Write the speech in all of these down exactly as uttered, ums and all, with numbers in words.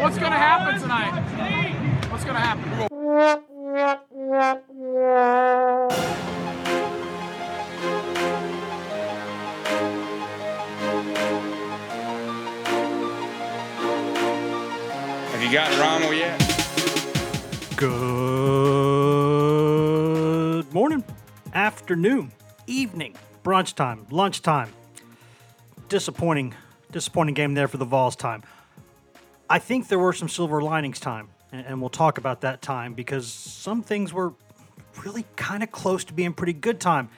What's going to happen tonight? What's going to happen? We'll- Have you got Romo yet? Good morning, afternoon, evening, brunch time, lunch time. Disappointing, disappointing game there for the Vols time. I think there were some silver linings time. And we'll talk about that time because some things were really kind of close to being pretty good time.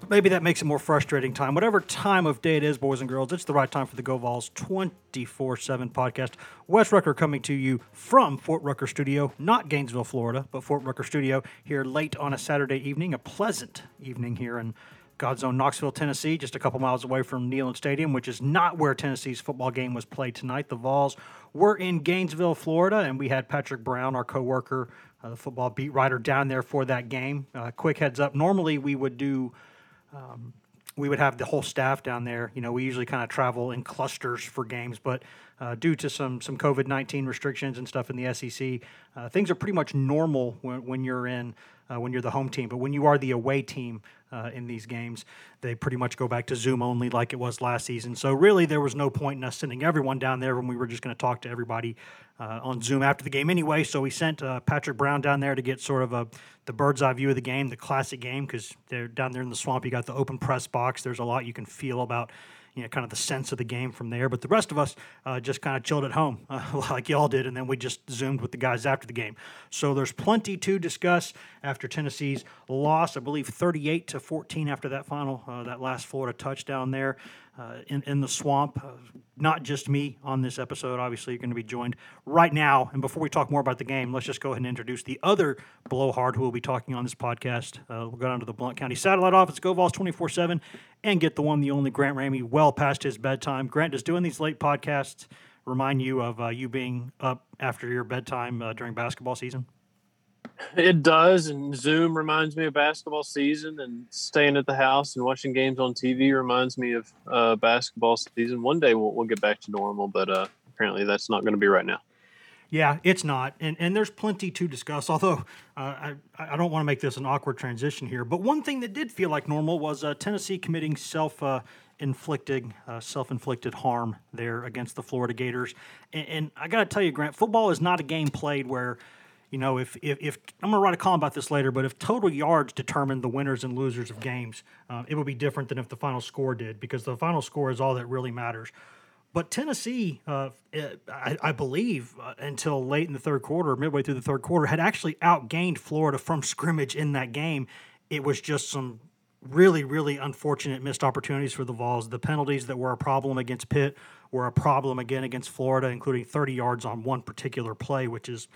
But maybe that makes it more frustrating time. Whatever time of day it is, boys and girls, it's the right time for the Go Vols two forty-seven podcast. Wes Rucker coming to you from Fort Rucker Studio, not Gainesville, Florida, but Fort Rucker Studio here late on a Saturday evening, a pleasant evening here in God's own Knoxville, Tennessee, just a couple miles away from Neyland Stadium, which is not where Tennessee's football game was played tonight. The Vols were in Gainesville, Florida, and we had Patrick Brown, our co-worker, uh, the football beat writer, down there for that game. Uh, quick heads up, normally we would do, um, we would have the whole staff down there. You know, we usually kind of travel in clusters for games, but uh, due to some some covid nineteen restrictions and stuff in the S E C, uh, things are pretty much normal when, when you're in Uh, when you're the home team. But when you are the away team uh, in these games, they pretty much go back to Zoom only like it was last season. So really there was no point in us sending everyone down there when we were just going to talk to everybody uh, on Zoom after the game anyway. So we sent uh, Patrick Brown down there to get sort of a the bird's eye view of the game, the classic game, because they're down there in the swamp. You got the open press box. There's a lot you can feel about, you know, kind of the sense of the game from there. But the rest of us uh, just kind of chilled at home uh, like y'all did, and then we just Zoomed with the guys after the game. So there's plenty to discuss after Tennessee's loss, I believe thirty-eight to fourteen after that final, uh, that last Florida touchdown there uh, in, in the swamp. Uh, not just me on this episode. Obviously, you're going to be joined right now. And before we talk more about the game, let's just go ahead and introduce the other blowhard who will be talking on this podcast. Uh, we'll go down to the Blount County Satellite Office, Go Vols two forty-seven, and get the one, the only Grant Ramey, well past his bedtime. Grant is doing these late podcasts. Remind you of uh, you being up after your bedtime uh, during basketball season? It does, and Zoom reminds me of basketball season, and staying at the house and watching games on T V reminds me of uh, basketball season. One day we'll, we'll get back to normal, but uh, apparently that's not going to be right now. Yeah, it's not, and and there's plenty to discuss, although uh, I, I don't want to make this an awkward transition here, but one thing that did feel like normal was uh, Tennessee committing self uh, inflicted uh, self-inflicted harm there against the Florida Gators. And, and I got to tell you, Grant, football is not a game played where – You know, if, if if I'm going to write a column about this later, but if total yards determined the winners and losers of games, uh, it would be different than if the final score did, because the final score is all that really matters. But Tennessee, uh, I, I believe, uh, until late in the third quarter, midway through the third quarter, had actually outgained Florida from scrimmage in that game. It was just some really, really unfortunate missed opportunities for the Vols. The penalties that were a problem against Pitt were a problem again against Florida, including thirty yards on one particular play, which is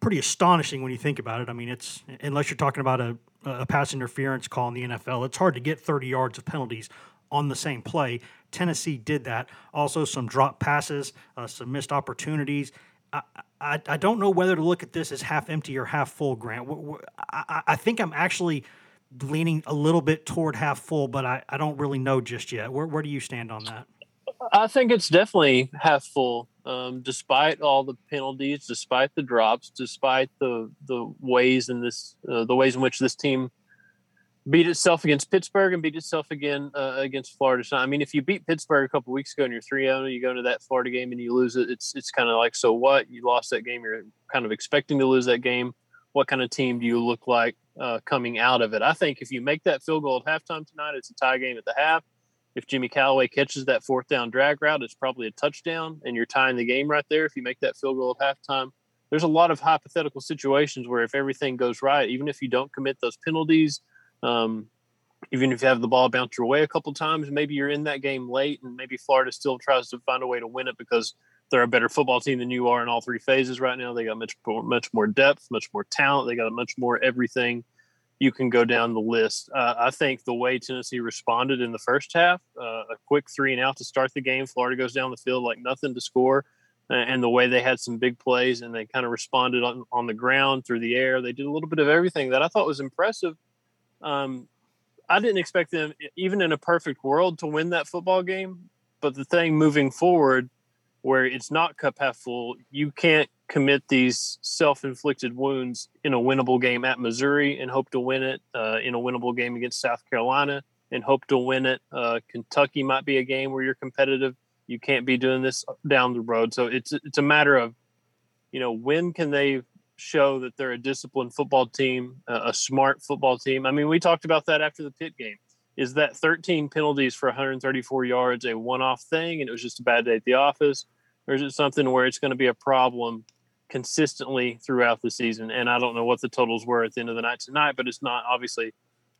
pretty astonishing when you think about it. I mean, it's unless you're talking about a, a pass interference call in the N F L, it's hard to get thirty yards of penalties on the same play. Tennessee did that. Also, some drop passes, uh, some missed opportunities. I, I I don't know whether to look at this as half empty or half full, Grant. I, I think I'm actually leaning a little bit toward half full, but I, I don't really know just yet. Where where do you stand on that? I think it's definitely half full. Um, despite all the penalties, despite the drops, despite the the ways in this uh, the ways in which this team beat itself against Pittsburgh and beat itself again uh, against Florida. So, I mean, if you beat Pittsburgh a couple of weeks ago and you're three oh, you go into that Florida game and you lose it, it's it's kind of like, so what? You lost that game. You're kind of expecting to lose that game. What kind of team do you look like uh, coming out of it? I think if you make that field goal at halftime tonight, it's a tie game at the half. If Jimmy Callaway catches that fourth down drag route, it's probably a touchdown, and you're tying the game right there if you make that field goal at halftime. There's a lot of hypothetical situations where if everything goes right, even if you don't commit those penalties, um, even if you have the ball bounce your way a couple times, maybe you're in that game late, and maybe Florida still tries to find a way to win it because they're a better football team than you are in all three phases right now. They got much more, much more depth, much more talent. They got much more everything. You can go down the list. Uh, I think the way Tennessee responded in the first half, uh, a quick three and out to start the game, Florida goes down the field like nothing to score, and the way they had some big plays and they kind of responded on, on the ground, through the air. They did a little bit of everything that I thought was impressive. Um, I didn't expect them, even in a perfect world, to win that football game. But the thing moving forward, where it's not cup half full, you can't commit these self-inflicted wounds in a winnable game at Missouri and hope to win it, uh, in a winnable game against South Carolina and hope to win it. Uh, Kentucky might be a game where you're competitive. You can't be doing this down the road. So it's it's a matter of, you know, when can they show that they're a disciplined football team, uh, a smart football team? I mean, we talked about that after the Pitt game. Is that thirteen penalties for one hundred thirty-four yards a one-off thing and it was just a bad day at the office? Or is it something where it's going to be a problem consistently throughout the season? And I don't know what the totals were at the end of the night tonight, but it's not obviously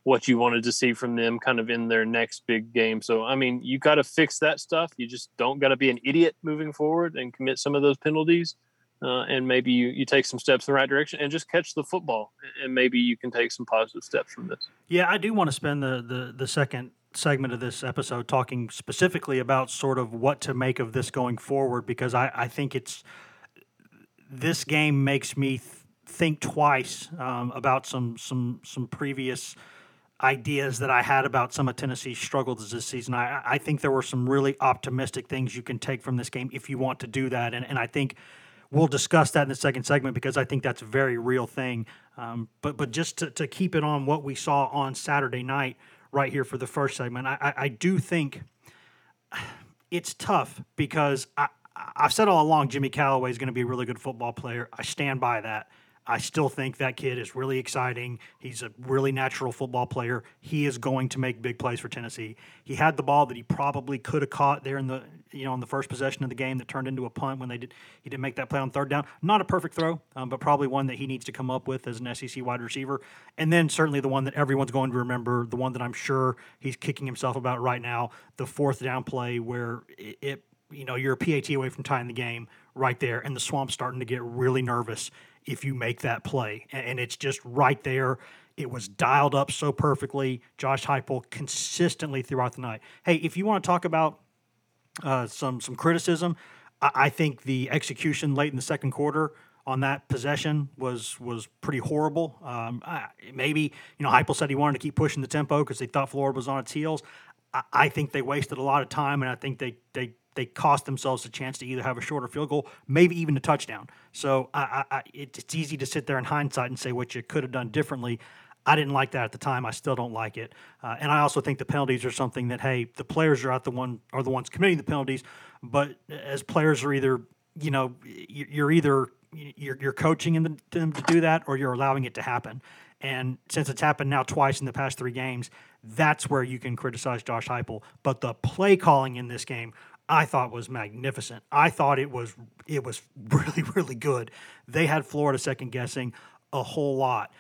what you wanted to see from them kind of in their next big game. So, I mean, you got to fix that stuff. You just don't got to be an idiot moving forward and commit some of those penalties. Uh, and maybe you, you take some steps in the right direction and just catch the football. And maybe you can take some positive steps from this. Yeah, I do want to spend the, the, the second segment of this episode talking specifically about sort of what to make of this going forward, because I, I think it's – this game makes me th- think twice um, about some some some previous – ideas that I had about some of Tennessee's struggles this season. I, I think there were some really optimistic things you can take from this game if you want to do that. And, and I think we'll discuss that in the second segment because I think that's a very real thing. Um, but but just to, to keep it on what we saw on Saturday night right here for the first segment, I, I, I do think it's tough because I, I've said all along Jimmy Callaway is going to be a really good football player. I stand by that. I still think that kid is really exciting. He's a really natural football player. He is going to make big plays for Tennessee. He had the ball that he probably could have caught there in the, you know, in the first possession of the game that turned into a punt when they did. He didn't make that play on third down. Not a perfect throw, um, but probably one that he needs to come up with as an S E C wide receiver. And then certainly the one that everyone's going to remember, the one that I'm sure he's kicking himself about right now, the fourth down play where it, it you know, you're a P A T away from tying the game right there, and the Swamp's starting to get really nervous if you make that play. And it's just right there. It was dialed up so perfectly. Josh Heupel consistently throughout the night. Hey, if you want to talk about uh, some some criticism, I, I think the execution late in the second quarter on that possession was was pretty horrible. Um, I, maybe, you know, Heupel said he wanted to keep pushing the tempo because they thought Florida was on its heels. I, I think they wasted a lot of time, and I think they they – they cost themselves a chance to either have a shorter field goal, maybe even a touchdown. So I, I, it, it's easy to sit there in hindsight and say what you could have done differently. I didn't like that at the time. I still don't like it. Uh, and I also think the penalties are something that, hey, the players are out the one are the ones committing the penalties. But as players are either, you know, you're either you're, you're coaching them to do that or you're allowing it to happen. And since it's happened now twice in the past three games, that's where you can criticize Josh Heupel. But the play calling in this game, I thought was magnificent. I thought it was it was really, really good. They had Florida second-guessing a whole lot.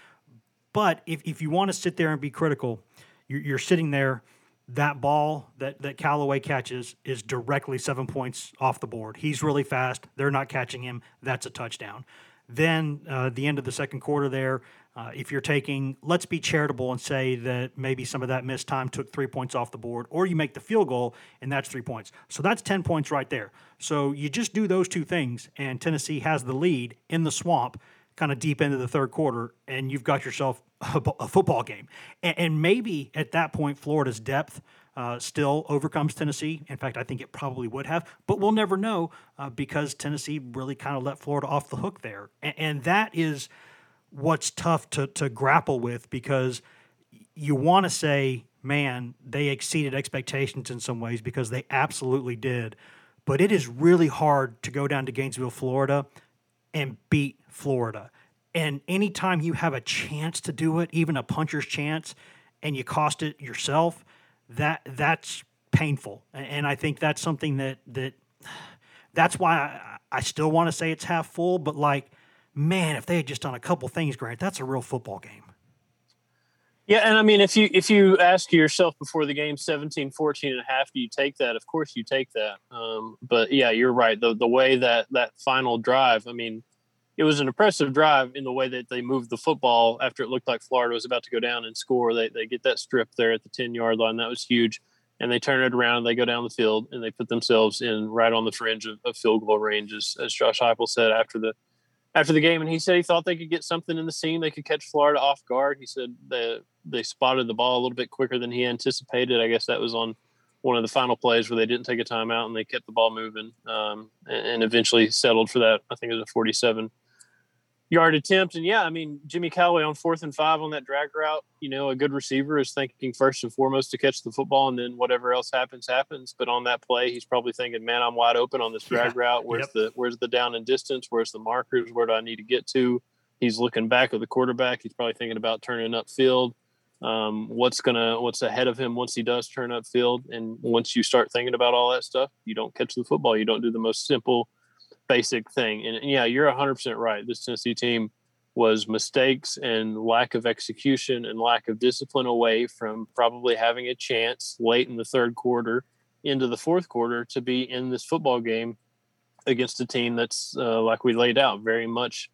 But if, if you want to sit there and be critical, you're, you're sitting there, that ball that, that Callaway catches is directly seven points off the board. He's really fast. They're not catching him. That's a touchdown. Then uh, the end of the second quarter there, uh, if you're taking, let's be charitable and say that maybe some of that missed time took three points off the board, or you make the field goal, and that's three points. So that's ten points right there. So you just do those two things, and Tennessee has the lead in the Swamp kind of deep into the third quarter, and you've got yourself a, a football game. And, and maybe at that point Florida's depth Uh, still overcomes Tennessee. In fact, I think it probably would have, but we'll never know uh, because Tennessee really kind of let Florida off the hook there. And, and that is what's tough to, to grapple with because you want to say, man, they exceeded expectations in some ways because they absolutely did. But it is really hard to go down to Gainesville, Florida and beat Florida. And anytime you have a chance to do it, even a puncher's chance, and you cost it yourself, That that's painful, and I think that's something that that that's why I, I still want to say it's half full. But like, man, if they had just done a couple things, Grant, that's a real football game. Yeah, and I mean, if you if you ask yourself before the game, seventeen, fourteen and a half, do you take that? Of course you take that. Um, but, yeah, you're right. The the way that that final drive, I mean, it was an impressive drive in the way that they moved the football after it looked like Florida was about to go down and score. They they get that strip there at the ten-yard line. That was huge. And they turn it around, they go down the field, and they put themselves in right on the fringe of, of field goal range, as, as Josh Heupel said after the after the game. And he said he thought they could get something in the seam. They could catch Florida off guard. He said they, they spotted the ball a little bit quicker than he anticipated. I guess that was on one of the final plays where they didn't take a timeout and they kept the ball moving um, and, and eventually settled for that. I think it was a forty-seven-yard attempt. And, yeah, I mean, Jimmy Callaway on fourth and five on that drag route, you know, a good receiver is thinking first and foremost to catch the football, and then whatever else happens, happens. But on that play, he's probably thinking, man, I'm wide open on this drag yeah. route. Where's yep. the where's the down and distance? Where's the markers? Where do I need to get to? He's looking back at the quarterback. He's probably thinking about turning upfield. Um, what's gonna what's ahead of him once he does turn upfield? And once you start thinking about all that stuff, you don't catch the football. You don't do the most simple, basic thing. And, and yeah, you're one hundred percent right. This Tennessee team was mistakes and lack of execution and lack of discipline away from probably having a chance late in the third quarter into the fourth quarter to be in this football game against a team that's, uh, like we laid out, very much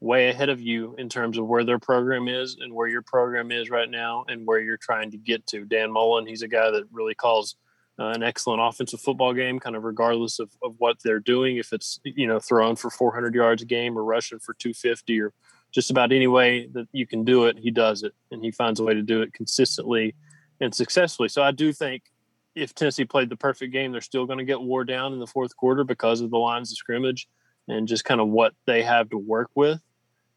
way ahead of you in terms of where their program is and where your program is right now and where you're trying to get to. Dan Mullen, he's a guy that really calls uh, an excellent offensive football game, kind of regardless of, of what they're doing. If it's, you know, throwing for four hundred yards a game or rushing for two fifty or just about any way that you can do it, he does it, and he finds a way to do it consistently and successfully. So I do think if Tennessee played the perfect game, they're still going to get wore down in the fourth quarter because of the lines of scrimmage and just kind of what they have to work with.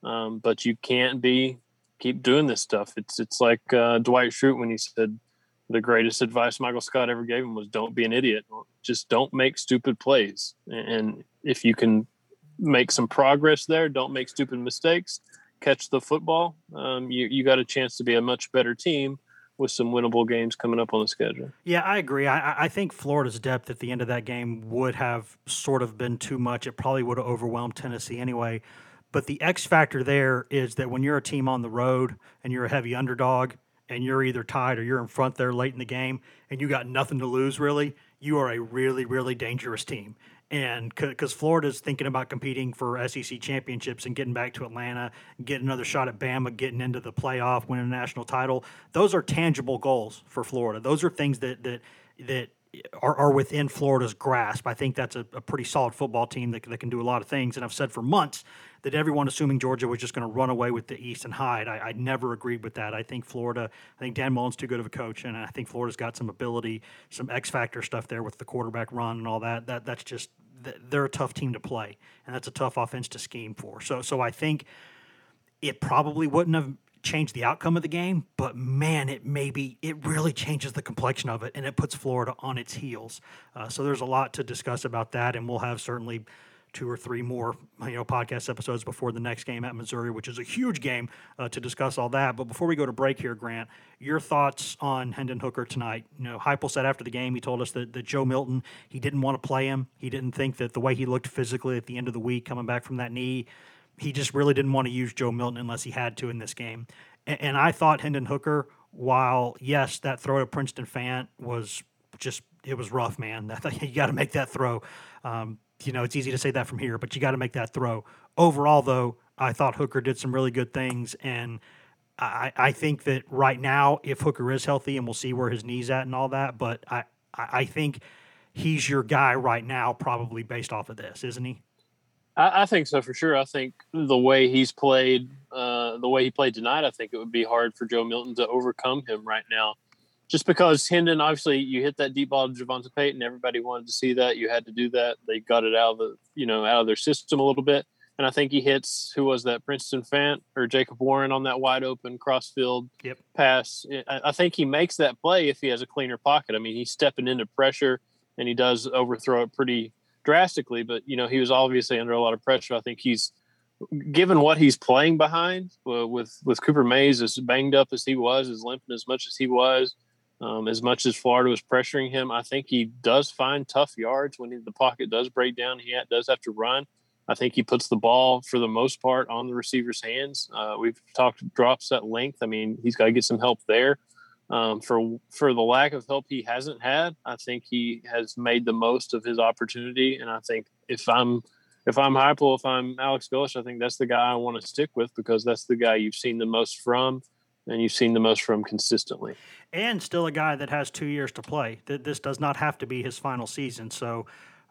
Um, but you can't be keep doing this stuff. It's it's like uh, Dwight Schrute when he said the greatest advice Michael Scott ever gave him was don't be an idiot. Just don't make stupid plays. And if you can make some progress there, don't make stupid mistakes, catch the football, um, you, you got a chance to be a much better team with some winnable games coming up on the schedule. Yeah, I agree. I, I think Florida's depth at the end of that game would have sort of been too much. It probably would have overwhelmed Tennessee anyway. But the X factor there is that when you're a team on the road and you're a heavy underdog and you're either tied or you're in front there late in the game and you got nothing to lose really, you are a really, really dangerous team. And because Florida's thinking about competing for S E C championships and getting back to Atlanta, getting another shot at Bama, getting into the playoff, winning a national title, those are tangible goals for Florida. Those are things that that that are, are within Florida's grasp. I think that's a, a pretty solid football team that, that can do a lot of things. And I've said for months that everyone assuming Georgia was just going to run away with the East and hide. I, I never agreed with that. I think Florida, I think Dan Mullen's too good of a coach, and I think Florida's got some ability, some X-factor stuff there with the quarterback run and all that. That That's just – they're a tough team to play, and that's a tough offense to scheme for. So, so I think it probably wouldn't have – change the outcome of the game, but man, it maybe it really changes the complexion of it, and it puts Florida on its heels. Uh, so there's a lot to discuss about that, and we'll have certainly two or three more you know podcast episodes before the next game at Missouri, which is a huge game uh, to discuss all that. But before we go to break here, Grant, your thoughts on Hendon Hooker tonight? You know, Heupel said after the game, he told us that, that Joe Milton, he didn't want to play him. He didn't think that the way he looked physically at the end of the week, coming back from that knee. He just really didn't want to use Joe Milton unless he had to in this game. And, and I thought Hendon Hooker, while, yes, that throw to Princeton Fant was just – it was rough, man. You got to make that throw. Um, you know, it's easy to say that from here, but you got to make that throw. Overall, though, I thought Hooker did some really good things, and I, I think that right now, if Hooker is healthy, and we'll see where his knee's at and all that, but I, I think he's your guy right now probably based off of this, isn't he? I think so, for sure. I think the way he's played, uh, the way he played tonight, I think it would be hard for Joe Milton to overcome him right now. Just because Hendon, obviously, you hit that deep ball to Javonta Payton. Everybody wanted to see that. You had to do that. They got it out of the, you know, out of their system a little bit. And I think he hits, who was that, Princeton Fant or Jacob Warren on that wide open crossfield yep. pass. I think he makes that play if he has a cleaner pocket. I mean, he's stepping into pressure, and he does overthrow it pretty drastically, but you know, he was obviously under a lot of pressure. I think he's, given what he's playing behind uh, with with Cooper Mays as banged up as he was, as limping as much as he was, um, as much as Florida was pressuring him, I think he does find tough yards when he, the pocket does break down. He ha- does have to run. I think he puts the ball, for the most part, on the receiver's hands. Uh, we've talked drops at length. I mean, he's got to get some help there. Um, for for the lack of help he hasn't had, I think he has made the most of his opportunity. And I think if I'm if I'm Heupel, if I'm Alex Gillish, I think that's the guy I want to stick with, because that's the guy you've seen the most from, and you've seen the most from consistently. And still a guy that has two years to play. This does not have to be his final season. So,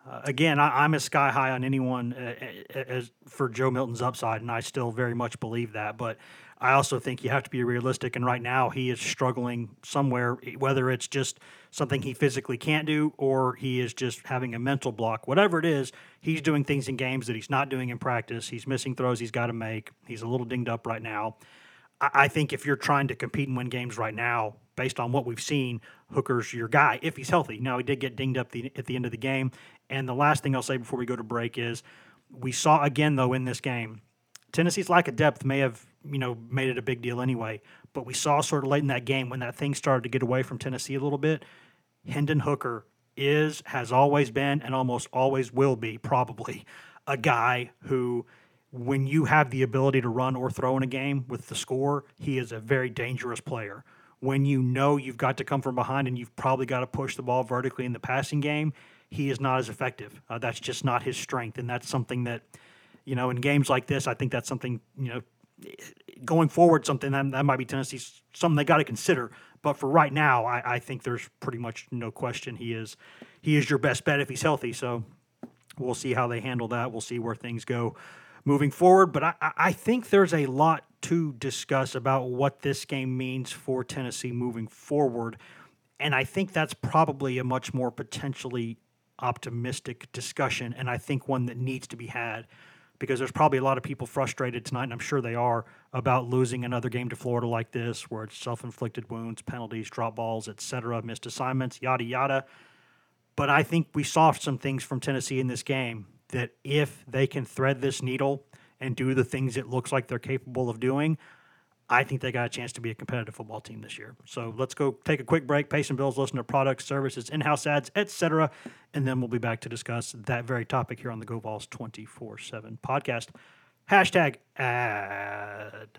Uh, again, I, I'm as sky high on anyone uh, as for Joe Milton's upside, and I still very much believe that. But I also think you have to be realistic, and right now he is struggling somewhere, whether it's just something he physically can't do or he is just having a mental block. Whatever it is, he's doing things in games that he's not doing in practice. He's missing throws he's got to make. He's a little dinged up right now. I, I think if you're trying to compete and win games right now, based on what we've seen, Hooker's your guy if he's healthy. Now, he did get dinged up the, at the end of the game. And the last thing I'll say before we go to break is we saw again, though, in this game, Tennessee's lack of depth may have, you know, made it a big deal anyway. But we saw sort of late in that game when that thing started to get away from Tennessee a little bit, Hendon Hooker is, has always been, and almost always will be probably a guy who, when you have the ability to run or throw in a game with the score, he is a very dangerous player. When you know you've got to come from behind and you've probably got to push the ball vertically in the passing game, he is not as effective. Uh, that's just not his strength, and that's something that, you know, in games like this, I think that's something, you know, going forward, something that, that might be Tennessee's, something they got to consider. But for right now, I, I think there's pretty much no question he is he is your best bet if he's healthy. So we'll see how they handle that. We'll see where things go moving forward. But I, I think there's a lot to discuss about what this game means for Tennessee moving forward, and I think that's probably a much more potentially optimistic discussion, and I think one that needs to be had, because there's probably a lot of people frustrated tonight, and I'm sure they are, about losing another game to Florida like this, where it's self-inflicted wounds, penalties, drop balls, et cetera, missed assignments, yada, yada. But I think we saw some things from Tennessee in this game that if they can thread this needle and do the things it looks like they're capable of doing, I think they got a chance to be a competitive football team this year. So let's go take a quick break, pay some bills, listen to products, services, in-house ads, et cetera, and then we'll be back to discuss that very topic here on the GoVols twenty-four seven podcast. Hashtag ad.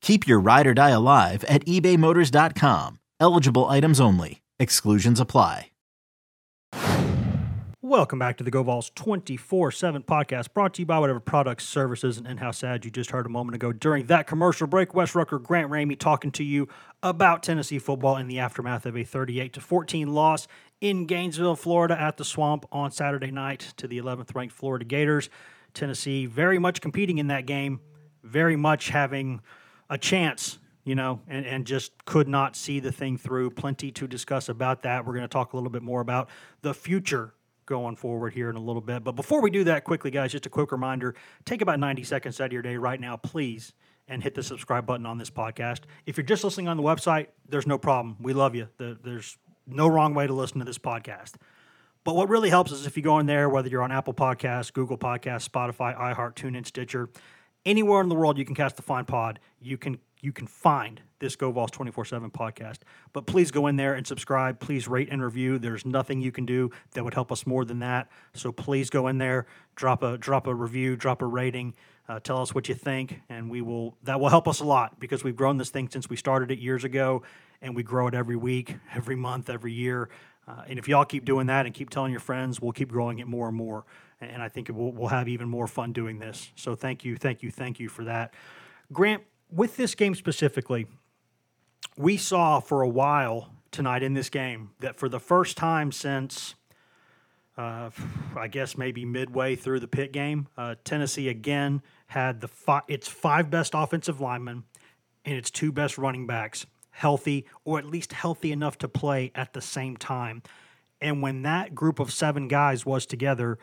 Keep your ride or die alive at ebay motors dot com. Eligible items only. Exclusions apply. Welcome back to the GoVols twenty-four seven podcast, brought to you by whatever products, services, and in-house ads you just heard a moment ago. During that commercial break, Wes Rucker, Grant Ramey talking to you about Tennessee football in the aftermath of a thirty-eight to fourteen loss in Gainesville, Florida at the Swamp on Saturday night to the eleventh ranked Florida Gators. Tennessee very much competing in that game, very much having a chance, you know, and, and just could not see the thing through. Plenty to discuss about that. We're going to talk a little bit more about the future going forward here in a little bit. But before we do that, quickly, guys, just a quick reminder, take about ninety seconds out of your day right now, please, and hit the subscribe button on this podcast. If you're just listening on the website, there's no problem. We love you. The, there's no wrong way to listen to this podcast. But what really helps is if you go in there, whether you're on Apple Podcasts, Google Podcasts, Spotify, iHeart, TuneIn, Stitcher, Anywhere in the world you can cast the Find Pod, you can you can find this Go Vols two forty-seven podcast. But please go in there and subscribe. Please rate and review. There's nothing you can do that would help us more than that. So please go in there, drop a drop a review, drop a rating. Uh, tell us what you think, and we will. That will help us a lot because we've grown this thing since we started it years ago, and we grow it every week, every month, every year. Uh, and if y'all keep doing that and keep telling your friends, we'll keep growing it more and more. And I think we'll, we'll have even more fun doing this. So thank you, thank you, thank you for that. Grant, with this game specifically, we saw for a while tonight in this game that for the first time since, uh, I guess maybe midway through the Pitt game, uh, Tennessee again had the fi- its five best offensive linemen and its two best running backs healthy, or at least healthy enough to play at the same time. And when that group of seven guys was together,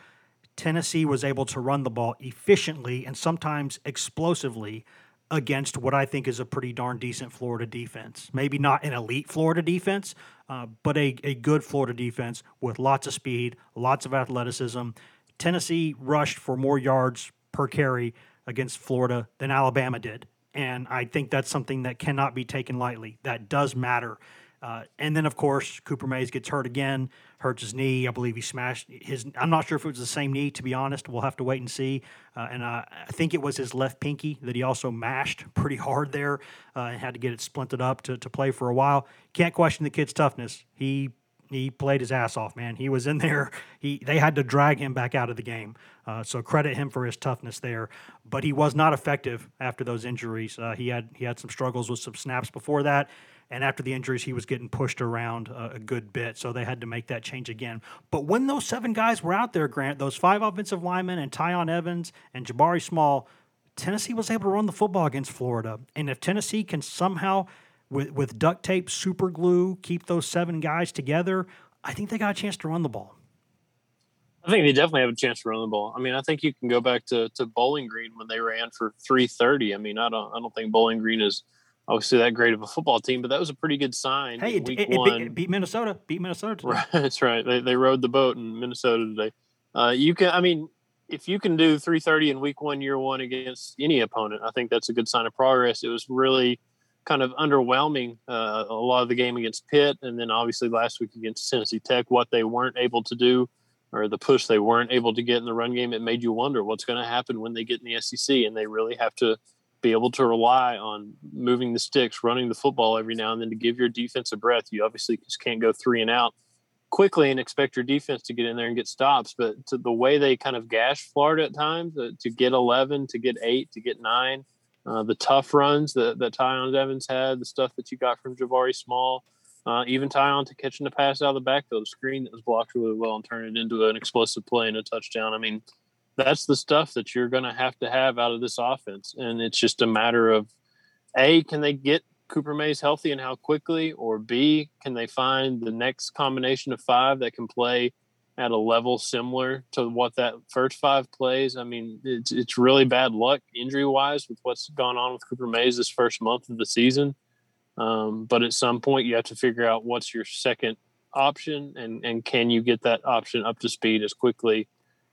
Tennessee was able to run the ball efficiently and sometimes explosively against what I think is a pretty darn decent Florida defense. Maybe not an elite Florida defense, uh, but a, a good Florida defense with lots of speed, lots of athleticism. Tennessee rushed for more yards per carry against Florida than Alabama did. And I think that's something that cannot be taken lightly. That does matter. Uh, and then, of course, Cooper Mays gets hurt again, hurts his knee. I believe he smashed his – I'm not sure if it was the same knee, to be honest. We'll have to wait and see. Uh, and uh, I think it was his left pinky that he also mashed pretty hard there uh, and had to get it splinted up to, to play for a while. Can't question the kid's toughness. He he played his ass off, man. He was in there. He They had to drag him back out of the game. Uh, so credit him for his toughness there. But he was not effective after those injuries. Uh, he had he had some struggles with some snaps before that. And after the injuries, he was getting pushed around a good bit, so they had to make that change again. But when those seven guys were out there, Grant, those five offensive linemen and Tyon Evans and Jabari Small, Tennessee was able to run the football against Florida. And if Tennessee can somehow, with, with duct tape, super glue, keep those seven guys together, I think they got a chance to run the ball. I think they definitely have a chance to run the ball. I mean, I think you can go back to, to Bowling Green when they ran for three thirty. I mean, I don't, I don't think Bowling Green is – obviously that great of a football team, but that was a pretty good sign. Hey, it, week it, it, one. it beat Minnesota. Beat Minnesota today. Right, that's right. They they rode the boat in Minnesota today. Uh, you can, I mean, if you can do three thirty in week one, year one against any opponent, I think that's a good sign of progress. It was really kind of underwhelming uh, a lot of the game against Pitt, and then obviously last week against Tennessee Tech, what they weren't able to do or the push they weren't able to get in the run game, it made you wonder what's going to happen when they get in the S E C, and they really have to be able to rely on moving the sticks, running the football every now and then to give your defense a breath. You obviously just can't go three and out quickly and expect your defense to get in there and get stops. But to the way they kind of gashed Florida at times, uh, to get eleven, to get eight, to get nine, uh, the tough runs that, that Tyon Evans had, the stuff that you got from Jabari Small, uh, even Tyon to catching the pass out of the backfield, a screen that was blocked really well and turn it into an explosive play and a touchdown. I mean, that's the stuff that you're going to have to have out of this offense. And it's just a matter of, A, can they get Cooper Mays healthy and how quickly? Or B, can they find the next combination of five that can play at a level similar to what that first five plays? I mean, it's, it's really bad luck injury-wise with what's gone on with Cooper Mays this first month of the season. Um, but at some point, you have to figure out what's your second option and, and can you get that option up to speed as quickly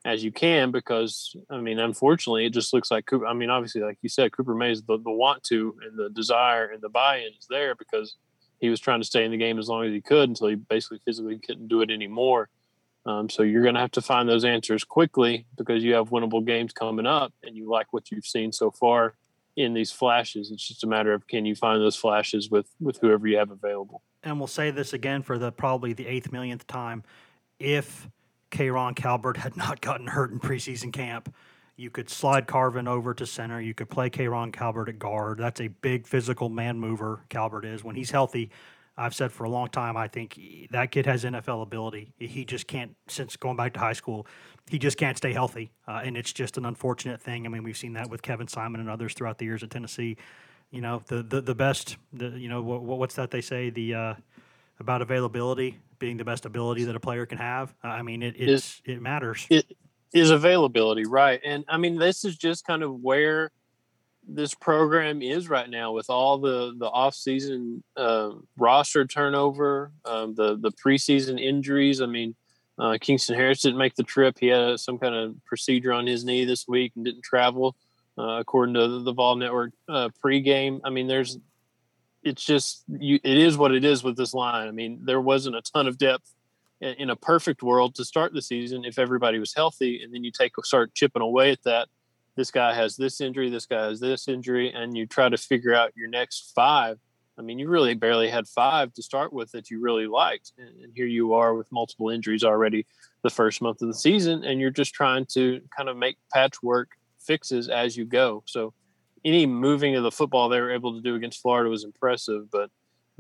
as you can, because, I mean, unfortunately, it just looks like Cooper. I mean, obviously, like you said, Cooper Mays, the, the want to and the desire and the buy-in is there because he was trying to stay in the game as long as he could until he basically physically couldn't do it anymore. Um, so you're going to have to find those answers quickly because you have winnable games coming up and you like what you've seen so far in these flashes. It's just a matter of can you find those flashes with, with whoever you have available. And we'll say this again for the probably the eighth millionth time. If K'Ron Calvert had not gotten hurt in preseason camp, you could slide Carvin over to center. You could play K'Ron Calvert at guard. That's a big physical man mover, Calvert is. When he's healthy, I've said for a long time, I think he, that kid has N F L ability. He just can't, since going back to high school, he just can't stay healthy. Uh, and it's just an unfortunate thing. I mean, we've seen that with Kevin Simon and others throughout the years at Tennessee. You know, the the, the best, the, you know, what, what's that they say? The uh, about availability being the best ability that a player can have. I mean, it it's, is, it matters. It is availability, right? And, I mean, this is just kind of where this program is right now with all the, the off-season uh, roster turnover, um, the, the preseason injuries. I mean, uh, Kingston Harris didn't make the trip. He had some kind of procedure on his knee this week and didn't travel. uh, according to the Vol Network uh, pregame. I mean, there's, it's just, you, it is what it is with this line. I mean, there wasn't a ton of depth in, in a perfect world to start the season if everybody was healthy, and then you take start chipping away at that. This guy has this injury, this guy has this injury, and you try to figure out your next five. I mean, you really barely had five to start with that you really liked. And, and here you are with multiple injuries already the first month of the season, and you're just trying to kind of make patchwork fixes as you go. So any moving of the football they were able to do against Florida was impressive, but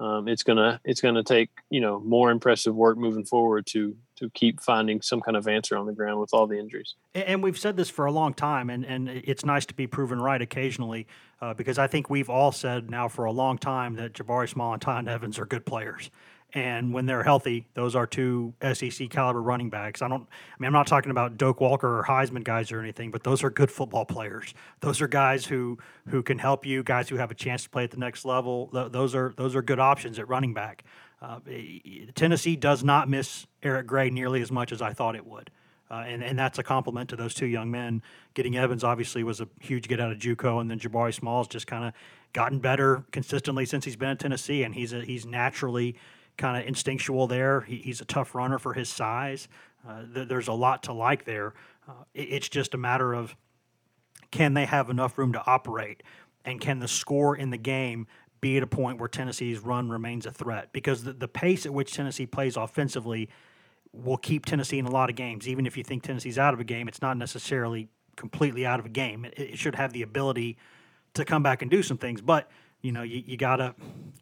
um, it's going to it's gonna take, you know, more impressive work moving forward to to keep finding some kind of answer on the ground with all the injuries. And we've said this for a long time, and, and it's nice to be proven right occasionally, uh, because I think we've all said now for a long time that Jabari Small and Tyon Evans are good players. And when they're healthy, those are two S E C caliber running backs. I don't, I mean, I'm not talking about Doak Walker or Heisman guys or anything, but those are good football players. Those are guys who, who can help you, guys who have a chance to play at the next level. Th- those are, those are good options at running back. Uh, Tennessee does not miss Eric Gray nearly as much as I thought it would. Uh, and, and that's a compliment to those two young men. Getting Evans obviously was a huge get out of JUCO, and then Jabari Small's just kind of gotten better consistently since he's been at Tennessee, and he's a, he's naturally kind of instinctual there. He, he's a tough runner for his size. Uh, th- there's a lot to like there. Uh, it, it's just a matter of, can they have enough room to operate, and can the score in the game be at a point where Tennessee's run remains a threat? Because the, the pace at which Tennessee plays offensively will keep Tennessee in a lot of games. Even if you think Tennessee's out of a game, it's not necessarily completely out of a game. It, it should have the ability to come back and do some things. But, you know, you, you gotta,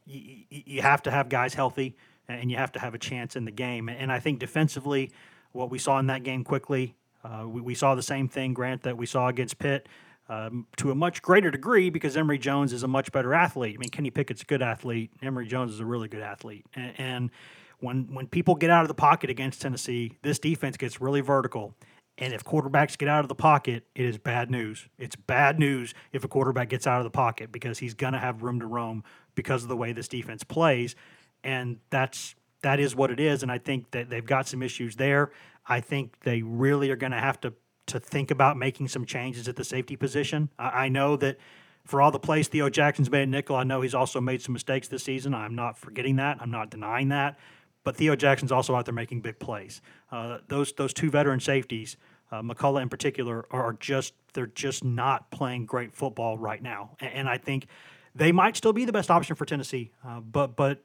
you, you have to have guys healthy, and you have to have a chance in the game. And I think defensively, what we saw in that game quickly, uh, we, we saw the same thing, Grant, that we saw against Pitt. Um, to a much greater degree, because Emory Jones is a much better athlete. I mean, Kenny Pickett's a good athlete. Emory Jones is a really good athlete. And, and when when people get out of the pocket against Tennessee, this defense gets really vertical. And if quarterbacks get out of the pocket, it is bad news. It's bad news if a quarterback gets out of the pocket, because he's going to have room to roam because of the way this defense plays. And that's that is what it is. And I think that they've got some issues there. I think they really are going to have to to think about making some changes at the safety position. I, I know that for all the plays Theo Jackson's made at nickel, I know he's also made some mistakes this season. I'm not forgetting that. I'm not denying that. But Theo Jackson's also out there making big plays. Uh, those those two veteran safeties, uh, McCullough in particular, are just they're just not playing great football right now. And, and I think they might still be the best option for Tennessee. Uh, but but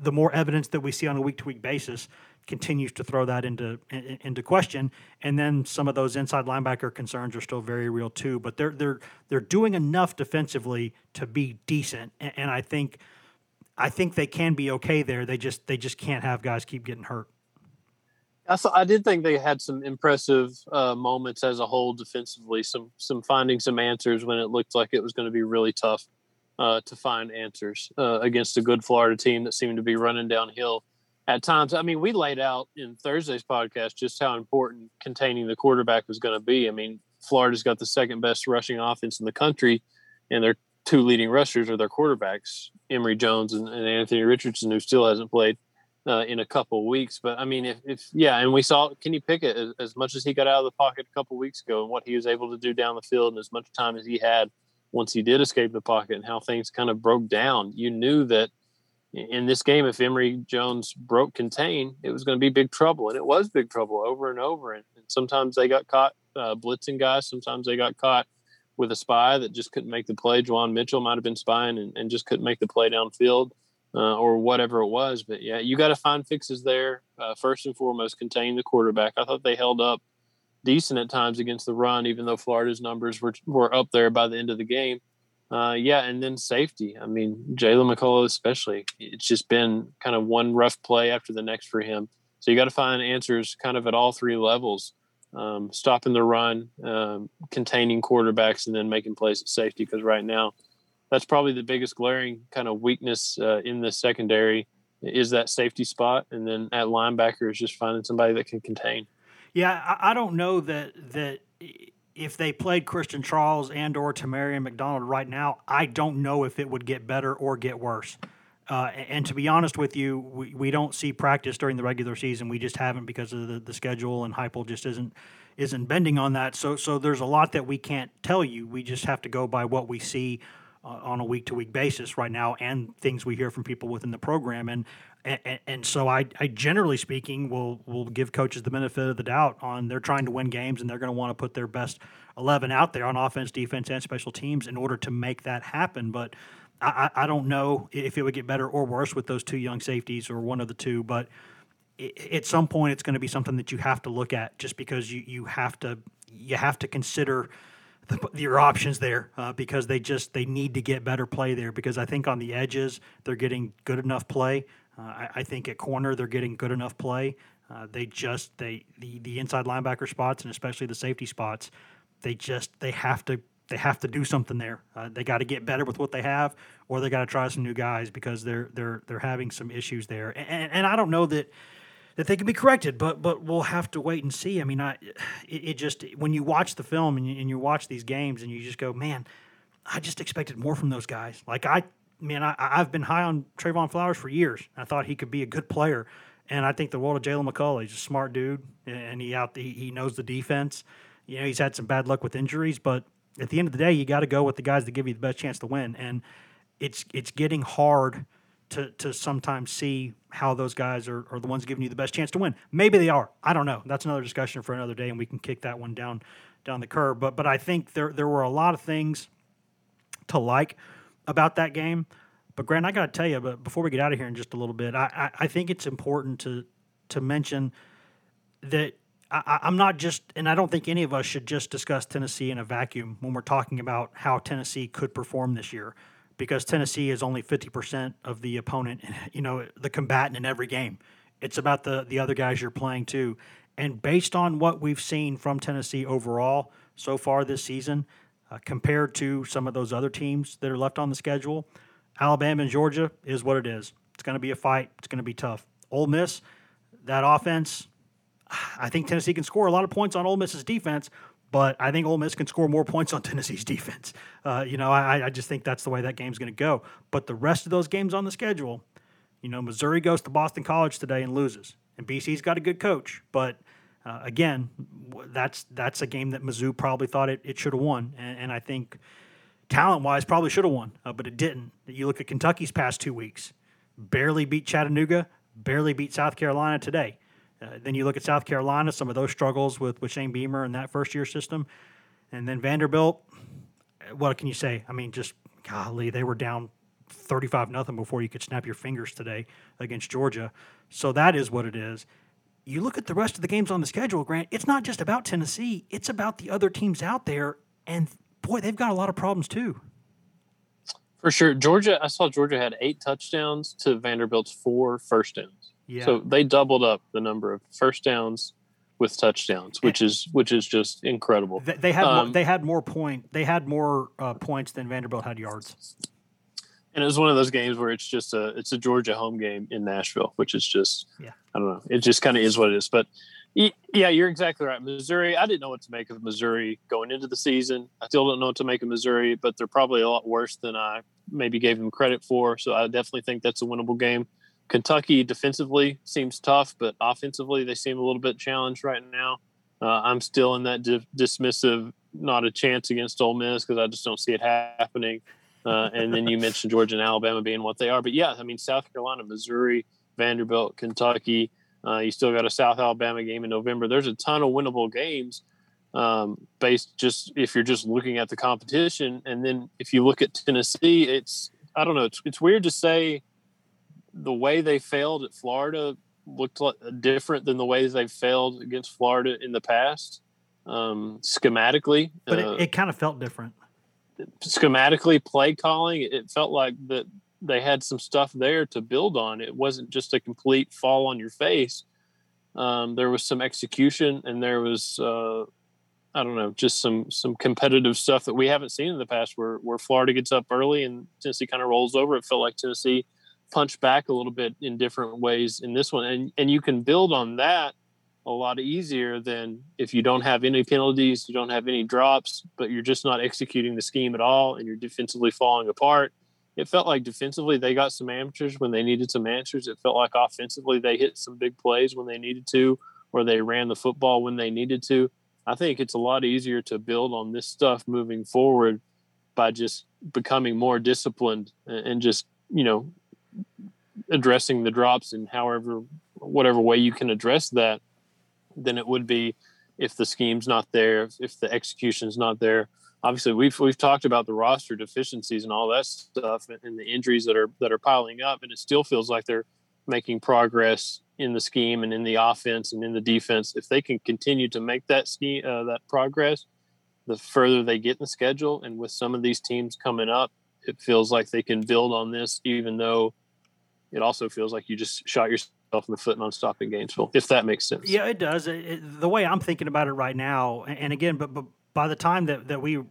the more evidence that we see on a week-to-week basis continues to throw that into into question, and then some of those inside linebacker concerns are still very real too. But they're they're they're doing enough defensively to be decent, and I think I think they can be okay there. They just they just can't have guys keep getting hurt. I saw, I did think they had some impressive uh, moments as a whole defensively. Some some finding some answers when it looked like it was going to be really tough uh, to find answers uh, against a good Florida team that seemed to be running downhill. At times, I mean, we laid out in Thursday's podcast just how important containing the quarterback was going to be. I mean, Florida's got the second best rushing offense in the country, and their two leading rushers are their quarterbacks, Emory Jones and, and Anthony Richardson, who still hasn't played uh, in a couple weeks. But, I mean, if, if yeah, and we saw Kenny Pickett, as, as much as he got out of the pocket a couple weeks ago and what he was able to do down the field, and as much time as he had once he did escape the pocket, and how things kind of broke down, you knew that in this game, if Emory Jones broke contain, it was going to be big trouble. And it was big trouble over and over. And, and sometimes they got caught uh, blitzing guys. Sometimes they got caught with a spy that just couldn't make the play. Juwan Mitchell might have been spying and, and just couldn't make the play downfield uh, or whatever it was. But, yeah, you got to find fixes there. Uh, first and foremost, contain the quarterback. I thought they held up decent at times against the run, even though Florida's numbers were were up there by the end of the game. Uh, yeah, and then safety. I mean, Jalen McCullough especially. It's just been kind of one rough play after the next for him. So you got to find answers kind of at all three levels, um, stopping the run, um, containing quarterbacks, and then making plays at safety, because right now that's probably the biggest glaring kind of weakness uh, in the secondary is that safety spot. And then at linebacker is just finding somebody that can contain. Yeah, I don't know that that – if they played Christian Charles and or Tamarian McDonald right now, I don't know if it would get better or get worse. Uh, and to be honest with you, we, we don't see practice during the regular season. We just haven't because of the, the schedule, and Heupel just isn't isn't bending on that. So so there's a lot that we can't tell you. We just have to go by what we see uh, on a week-to-week basis right now and things we hear from people within the program. And and, and so I, I generally speaking will will give coaches the benefit of the doubt on they're trying to win games and they're going to want to put their best eleven out there on offense, defense, and special teams in order to make that happen. But I, I don't know if it would get better or worse with those two young safeties or one of the two, but it, at some point it's going to be something that you have to look at just because you, you have to you have to consider the, your options there uh, because they just they need to get better play there because I think on the edges they're getting good enough play. Uh, I, I think at corner they're getting good enough play. Uh, they just they the, the inside linebacker spots and especially the safety spots, they just they have to. They have to do something there. Uh, they got to get better with what they have, or they got to try some new guys because they're they're they're having some issues there. And, and, and I don't know that that they can be corrected, but but we'll have to wait and see. I mean, I it, it just when you watch the film and you, and you watch these games and you just go, man, I just expected more from those guys. Like I man, I I've been high on Trayvon Flowers for years. I thought he could be a good player, and I think the world of Jalen McCullough. He's a smart dude, and he out he, he knows the defense. You know, he's had some bad luck with injuries, but at the end of the day, you got to go with the guys that give you the best chance to win, and it's it's getting hard to to sometimes see how those guys are, are the ones giving you the best chance to win. Maybe they are. I don't know. That's another discussion for another day, and we can kick that one down down the curb. But but I think there there were a lot of things to like about that game. But Grant, I got to tell you, but before we get out of here in just a little bit, I I, I think it's important to to mention that. I, I'm not just, and I don't think any of us should just discuss Tennessee in a vacuum when we're talking about how Tennessee could perform this year, because Tennessee is only fifty percent of the opponent, you know, the combatant in every game. It's about the, the other guys you're playing too. And based on what we've seen from Tennessee overall so far this season, uh, compared to some of those other teams that are left on the schedule, Alabama and Georgia is what it is. It's going to be a fight. It's going to be tough. Ole Miss, that offense, I think Tennessee can score a lot of points on Ole Miss's defense, but I think Ole Miss can score more points on Tennessee's defense. Uh, you know, I, I just think that's the way that game's going to go. But the rest of those games on the schedule, you know, Missouri goes to Boston College today and loses. And B C's got a good coach. But, uh, again, that's that's a game that Mizzou probably thought it, it should have won. And, and I think talent-wise probably should have won, uh, but it didn't. You look at Kentucky's past two weeks, barely beat Chattanooga, barely beat South Carolina today. Uh, then you look at South Carolina, some of those struggles with, with Shane Beamer and that first-year system. And then Vanderbilt, what can you say? I mean, just, golly, they were down thirty-five nothing before you could snap your fingers today against Georgia. So that is what it is. You look at the rest of the games on the schedule, Grant, it's not just about Tennessee. It's about the other teams out there. And, boy, they've got a lot of problems too. For sure. Georgia, I saw Georgia had eight touchdowns to Vanderbilt's four first downs. Yeah. So they doubled up the number of first downs with touchdowns, which is which is just incredible. They, they had um, more, they had more point they had more uh, points than Vanderbilt had yards. And it was one of those games where it's just a it's a Georgia home game in Nashville, which is just yeah. I don't know. It just kind of is what it is. But yeah, you're exactly right. Missouri, I didn't know what to make of Missouri going into the season. I still don't know what to make of Missouri, but they're probably a lot worse than I maybe gave them credit for. So I definitely think that's a winnable game. Kentucky defensively seems tough, but offensively they seem a little bit challenged right now. Uh, I'm still in that di- dismissive, not a chance against Ole Miss because I just don't see it happening. Uh, and then you mentioned Georgia and Alabama being what they are. But, yeah, I mean, South Carolina, Missouri, Vanderbilt, Kentucky. Uh, you still got a South Alabama game in November. There's a ton of winnable games um, based just if you're just looking at the competition. And then if you look at Tennessee, it's – I don't know. It's, it's weird to say – the way they failed at Florida looked different than the ways they've failed against Florida in the past, um, schematically. But it, uh, it kind of felt different. Schematically, play calling, it felt like that they had some stuff there to build on. It wasn't just a complete fall on your face. Um, there was some execution, and there was, uh, I don't know, just some some competitive stuff that we haven't seen in the past where, where Florida gets up early and Tennessee kind of rolls over. It felt like Tennessee – punch back a little bit in different ways in this one. And and you can build on that a lot easier than if you don't have any penalties, you don't have any drops, but you're just not executing the scheme at all and you're defensively falling apart. It felt like defensively they got some answers when they needed some answers. It felt like offensively they hit some big plays when they needed to, or they ran the football when they needed to. I think it's a lot easier to build on this stuff moving forward by just becoming more disciplined and just, you know, addressing the drops in however, whatever way you can address that, than it would be if the scheme's not there, if the execution's not there. Obviously, we've we've talked about the roster deficiencies and all that stuff, and the injuries that are that are piling up, and it still feels like they're making progress in the scheme and in the offense and in the defense. If they can continue to make that scheme, uh, that progress, the further they get in the schedule, and with some of these teams coming up, it feels like they can build on this, even though it also feels like you just shot yourself in the foot nonstop in Gainesville, if that makes sense. Yeah, it does. It, it, the way I'm thinking about it right now, and again, but, but by the time that, that we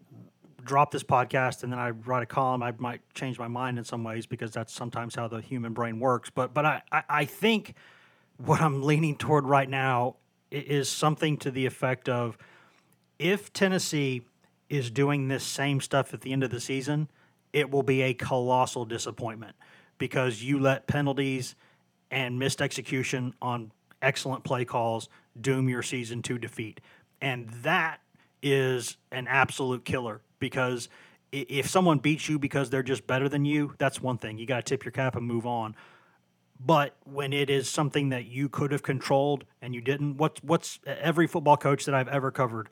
drop this podcast and then I write a column, I might change my mind in some ways, because that's sometimes how the human brain works. But but I, I, I think what I'm leaning toward right now is something to the effect of, if Tennessee is doing this same stuff at the end of the season, it will be a colossal disappointment, because you let penalties and missed execution on excellent play calls doom your season to defeat. And that is an absolute killer, because if someone beats you because they're just better than you, that's one thing. You got to tip your cap and move on. But when it is something that you could have controlled and you didn't, what's, what's every football coach that I've ever covered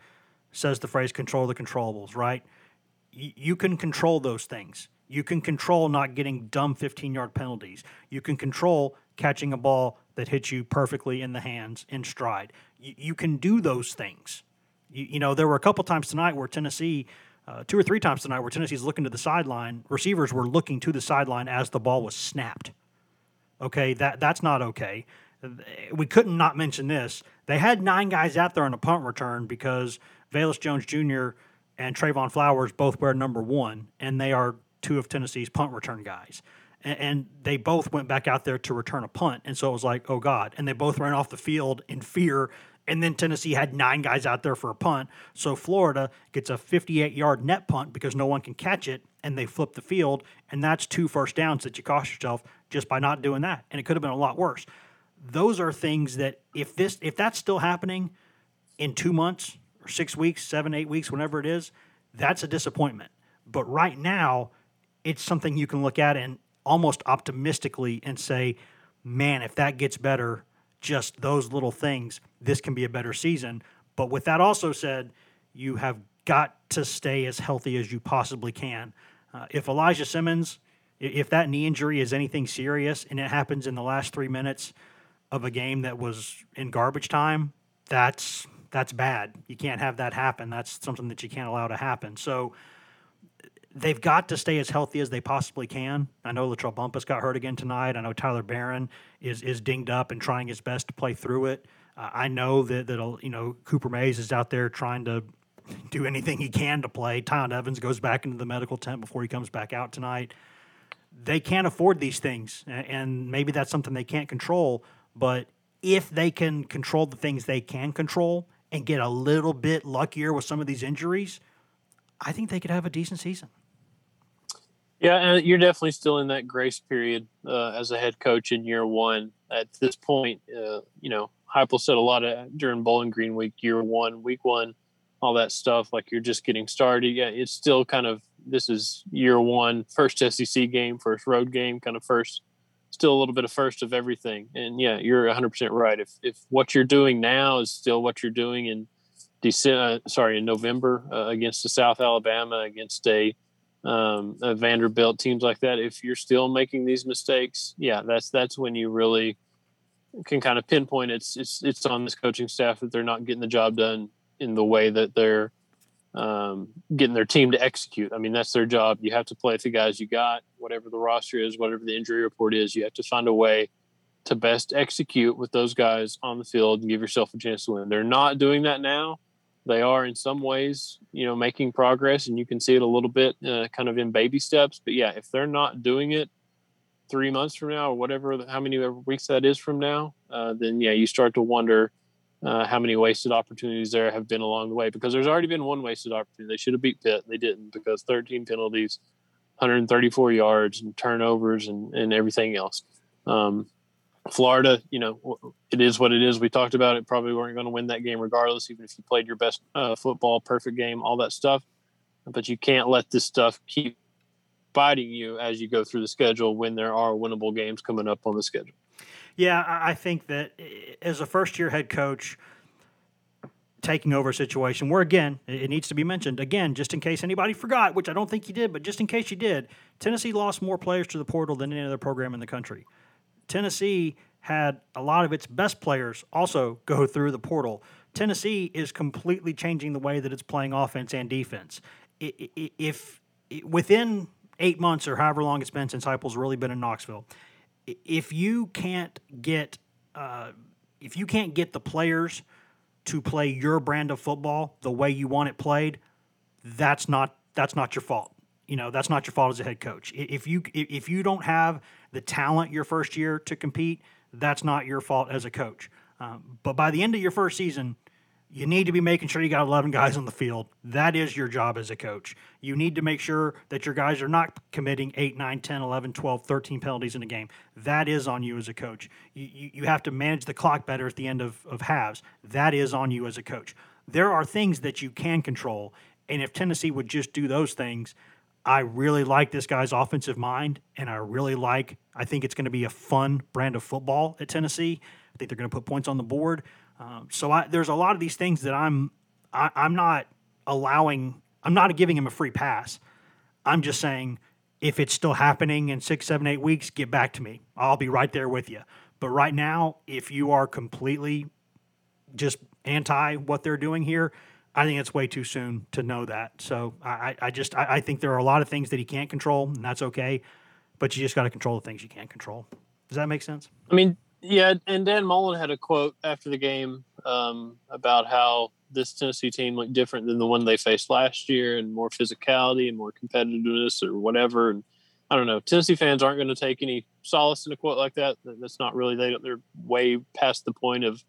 says the phrase, control the controllables, right? Y- you can control those things. You can control not getting dumb fifteen-yard penalties. You can control catching a ball that hits you perfectly in the hands in stride. You, you can do those things. You, you know, there were a couple times tonight where Tennessee, uh, two or three times tonight where Tennessee's looking to the sideline. Receivers were looking to the sideline as the ball was snapped. Okay, that that's not okay. We couldn't not mention this. They had nine guys out there on a punt return because Valus Jones Junior and Trayvon Flowers both wear number one, and they are two of Tennessee's punt return guys. And, and they both went back out there to return a punt, and so it was like, oh, God. And they both ran off the field in fear, and then Tennessee had nine guys out there for a punt. So Florida gets a fifty-eight-yard net punt because no one can catch it, and they flip the field, and that's two first downs that you cost yourself just by not doing that. And it could have been a lot worse. Those are things that if this if that's still happening in two months or six weeks, seven, eight weeks, whenever it is, that's a disappointment. But right now, it's something you can look at and almost optimistically and say, man, if that gets better, just those little things, this can be a better season. But with that also said, you have got to stay as healthy as you possibly can. Uh, if Elijah Simmons, if that knee injury is anything serious and it happens in the last three minutes of a game that was in garbage time, that's that's bad. You can't have that happen. That's something that you can't allow to happen. So they've got to stay as healthy as they possibly can. I know Latrell Bumpus got hurt again tonight. I know Tyler Barron is is dinged up and trying his best to play through it. Uh, I know that that you know Cooper Mays is out there trying to do anything he can to play. Tyon Evans goes back into the medical tent before he comes back out tonight. They can't afford these things, and maybe that's something they can't control. But if they can control the things they can control and get a little bit luckier with some of these injuries, I think they could have a decent season. Yeah, and you're definitely still in that grace period uh, as a head coach in year one. At this point, uh, you know, Heupel said a lot of, during Bowling Green Week, year one, week one, all that stuff, like you're just getting started. Yeah, it's still kind of, this is year one, first S E C game, first road game, kind of first, still a little bit of first of everything. And, yeah, you're one hundred percent right. If if what you're doing now is still what you're doing in December, sorry, in November uh, against the South Alabama, against a – Um, uh, Vanderbilt, teams like that, if you're still making these mistakes, yeah, that's that's when you really can kind of pinpoint it's it's it's on this coaching staff that they're not getting the job done in the way that they're um, getting their team to execute. I mean, that's their job. You have to play with the guys you got, whatever the roster is, whatever the injury report is. You have to find a way to best execute with those guys on the field and give yourself a chance to win. They're not doing that now. They are in some ways, you know, making progress, and you can see it a little bit uh, kind of in baby steps. But, yeah, if they're not doing it three months from now or whatever, how many weeks that is from now, uh, then, yeah, you start to wonder uh, how many wasted opportunities there have been along the way, because there's already been one wasted opportunity. They should have beat Pitt. They didn't, because thirteen penalties, one hundred thirty-four yards and turnovers and, and everything else. Um, Florida, you know, it is what it is. We talked about it. Probably weren't going to win that game regardless, even if you played your best uh, football, perfect game, all that stuff. But you can't let this stuff keep biting you as you go through the schedule when there are winnable games coming up on the schedule. Yeah, I think that as a first-year head coach taking over a situation where, again, it needs to be mentioned, again, just in case anybody forgot, which I don't think you did, but just in case you did, Tennessee lost more players to the portal than any other program in the country. Tennessee had a lot of its best players also go through the portal. Tennessee is completely changing the way that it's playing offense and defense. If within eight months or however long it's been since Heupel's really been in Knoxville, if you can't get uh, if you can't get the players to play your brand of football the way you want it played, that's not that's not your fault. You know, that's not your fault as a head coach. If you if you don't have the talent your first year to compete, that's not your fault as a coach. Um, but by the end of your first season, you need to be making sure you got eleven guys on the field. That is your job as a coach. You need to make sure that your guys are not committing eight, nine, ten, eleven, twelve, thirteen penalties in a game. That is on you as a coach. You, you, you have to manage the clock better at the end of, of halves. That is on you as a coach. There are things that you can control, and if Tennessee would just do those things, I really like this guy's offensive mind, and I really like – I think it's going to be a fun brand of football at Tennessee. I think they're going to put points on the board. Um, so I, there's a lot of these things that I'm I, I'm not allowing – I'm not giving him a free pass. I'm just saying if it's still happening in six, seven, eight weeks, get back to me. I'll be right there with you. But right now, if you are completely just anti what they're doing here – I think it's way too soon to know that. So I, I just I, I think there are a lot of things that he can't control, and that's okay. But you just got to control the things you can't control. Does that make sense? I mean, yeah. And Dan Mullen had a quote after the game um, about how this Tennessee team looked different than the one they faced last year, and more physicality and more competitiveness or whatever. And I don't know. Tennessee fans aren't going to take any solace in a quote like that. That's not really they, they're way past the point of.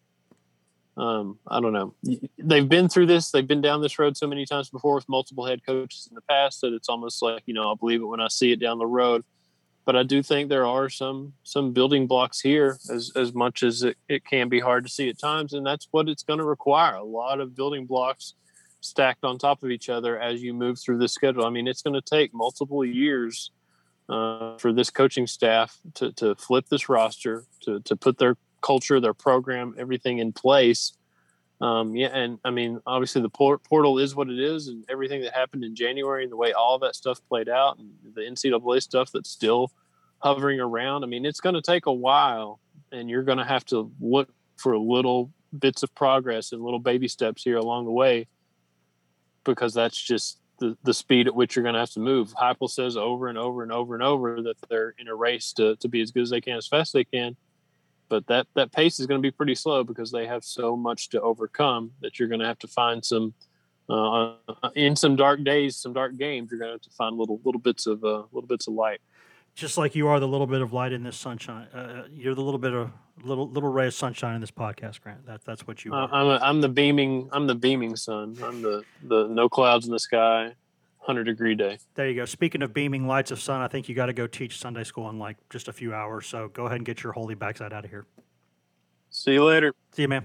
Um, I don't know. They've been through this. They've been down this road so many times before with multiple head coaches in the past that it's almost like, you know, I'll believe it when I see it down the road. But I do think there are some some building blocks here as, as much as it, it can be hard to see at times. And that's what it's going to require. A lot of building blocks stacked on top of each other as you move through the schedule. I mean, it's going to take multiple years uh, for this coaching staff to, to flip this roster, to, to put their culture, their program, everything in place. Um, yeah, and I mean, obviously the por- portal is what it is, and everything that happened in January and the way all that stuff played out and the N C double A stuff that's still hovering around. I mean, it's going to take a while, and you're going to have to look for little bits of progress and little baby steps here along the way, because that's just the, the speed at which you're going to have to move. Heupel says over and over and over and over that they're in a race to, to be as good as they can, as fast as they can. But that, that pace is going to be pretty slow because they have so much to overcome that you're going to have to find some uh, in some dark days, some dark games. You're going to have to find little little bits of uh, little bits of light. Just like you are the little bit of light in this sunshine, uh, you're the little bit of little little ray of sunshine in this podcast, Grant. That that's what you are. I'm a, I'm the beaming I'm the beaming sun. I'm the, the no clouds in the sky. one hundred degree day. There you go. Speaking of beaming lights of sun, I think you got to go teach Sunday school in like just a few hours. So go ahead and get your holy backside out of here. See you later. See you, man.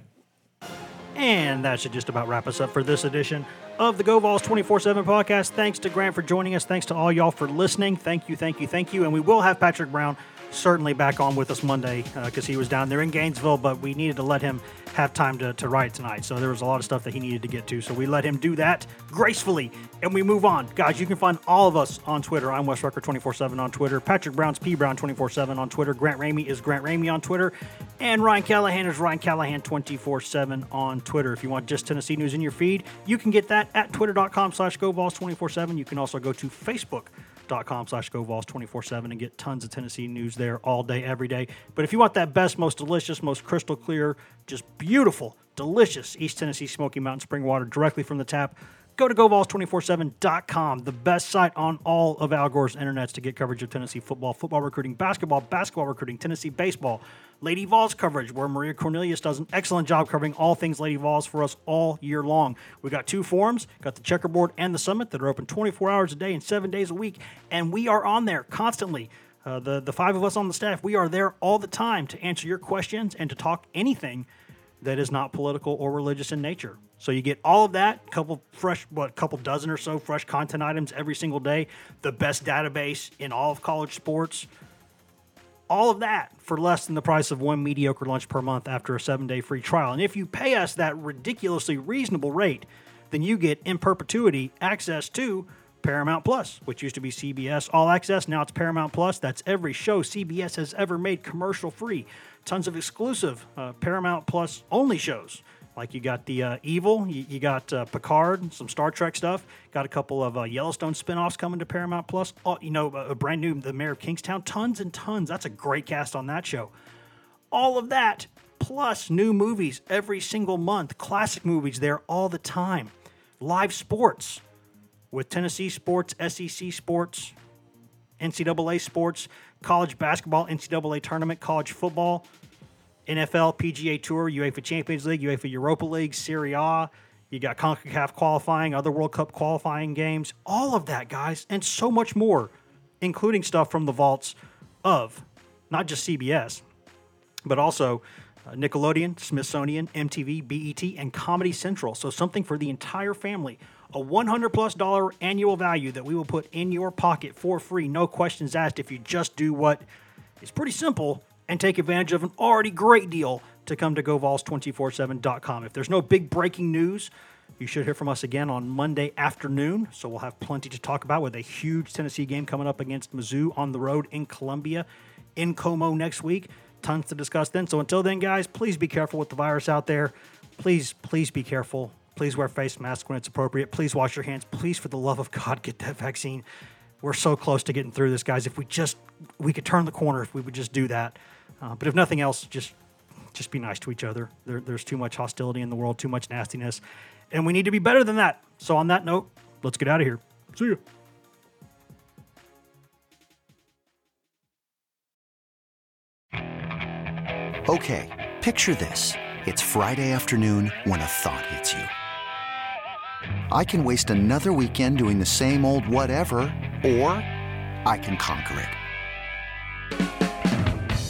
And that should just about wrap us up for this edition of the Go Vols two forty-seven podcast. Thanks to Grant for joining us. Thanks to all y'all for listening. Thank you, thank you, thank you. And we will have Patrick Brown certainly back on with us Monday because uh, he was down there in Gainesville, but we needed to let him have time to, to write tonight. So there was a lot of stuff that he needed to get to. So we let him do that gracefully, and we move on. Guys, you can find all of us on Twitter. I'm Wes Rucker twenty-four seven on Twitter. Patrick Brown's P Brown twenty-four seven on Twitter. Grant Ramey is Grant Ramey on Twitter. And Ryan Callahan is Ryan Callahan twenty-four seven on Twitter. If you want just Tennessee news in your feed, you can get that at twitter.com slash GoVols247. You can also go to Facebook. dot com slash Go Vols two forty-seven and get tons of Tennessee news there all day, every day. But if you want that best, most delicious, most crystal clear, just beautiful, delicious East Tennessee Smoky Mountain spring water directly from the tap, go to Go Vols two forty-seven dot com, the best site on all of Al Gore's internets to get coverage of Tennessee football, football recruiting, basketball, basketball recruiting, Tennessee baseball, Lady Vols coverage, where Maria Cornelius does an excellent job covering all things Lady Vols for us all year long. We got two forums, got the Checkerboard and the Summit that are open twenty-four hours a day and seven days a week, and we are on there constantly. Uh, the, the five of us on the staff, we are there all the time to answer your questions and to talk anything that is not political or religious in nature. So you get all of that, couple fresh, what, couple dozen or so fresh content items every single day, the best database in all of college sports, all of that for less than the price of one mediocre lunch per month after a seven-day free trial. And if you pay us that ridiculously reasonable rate, then you get in perpetuity access to Paramount Plus, which used to be C B S All Access. Now it's Paramount Plus. That's every show C B S has ever made commercial-free. Tons of exclusive uh, Paramount Plus only shows. Like you got the uh, Evil, you, you got uh, Picard, some Star Trek stuff. Got a couple of uh, Yellowstone spinoffs coming to Paramount Plus. Oh, you know, a, a brand new The Mayor of Kingstown. Tons and tons. That's a great cast on that show. All of that plus new movies every single month. Classic movies there all the time. Live sports. With Tennessee sports, S E C sports, N C double A sports, college basketball, N C double A tournament, college football, N F L, P G A Tour, UEFA Champions League, UEFA Europa League, Serie A. You got CONCACAF qualifying, other World Cup qualifying games, all of that, guys, and so much more, including stuff from the vaults of not just C B S, but also Nickelodeon, Smithsonian, M T V, B E T, and Comedy Central. So something for the entire family. A one hundred plus dollar annual value that we will put in your pocket for free, no questions asked, if you just do what is pretty simple and take advantage of an already great deal to come to Go Vols two forty-seven dot com. If there's no big breaking news, you should hear from us again on Monday afternoon, so we'll have plenty to talk about with a huge Tennessee game coming up against Mizzou on the road in Columbia, in Como next week. Tons to discuss then. So until then, guys, please be careful with the virus out there. Please, please be careful. Please wear face masks when it's appropriate. Please wash your hands. Please, for the love of God, get that vaccine. We're so close to getting through this, guys. If we just, we could turn the corner if we would just do that. Uh, but if nothing else, just just be nice to each other. There, there's too much hostility in the world, too much nastiness. And we need to be better than that. So on that note, let's get out of here. See you. Okay, picture this. It's Friday afternoon when a thought hits you. I can waste another weekend doing the same old whatever, or I can conquer it.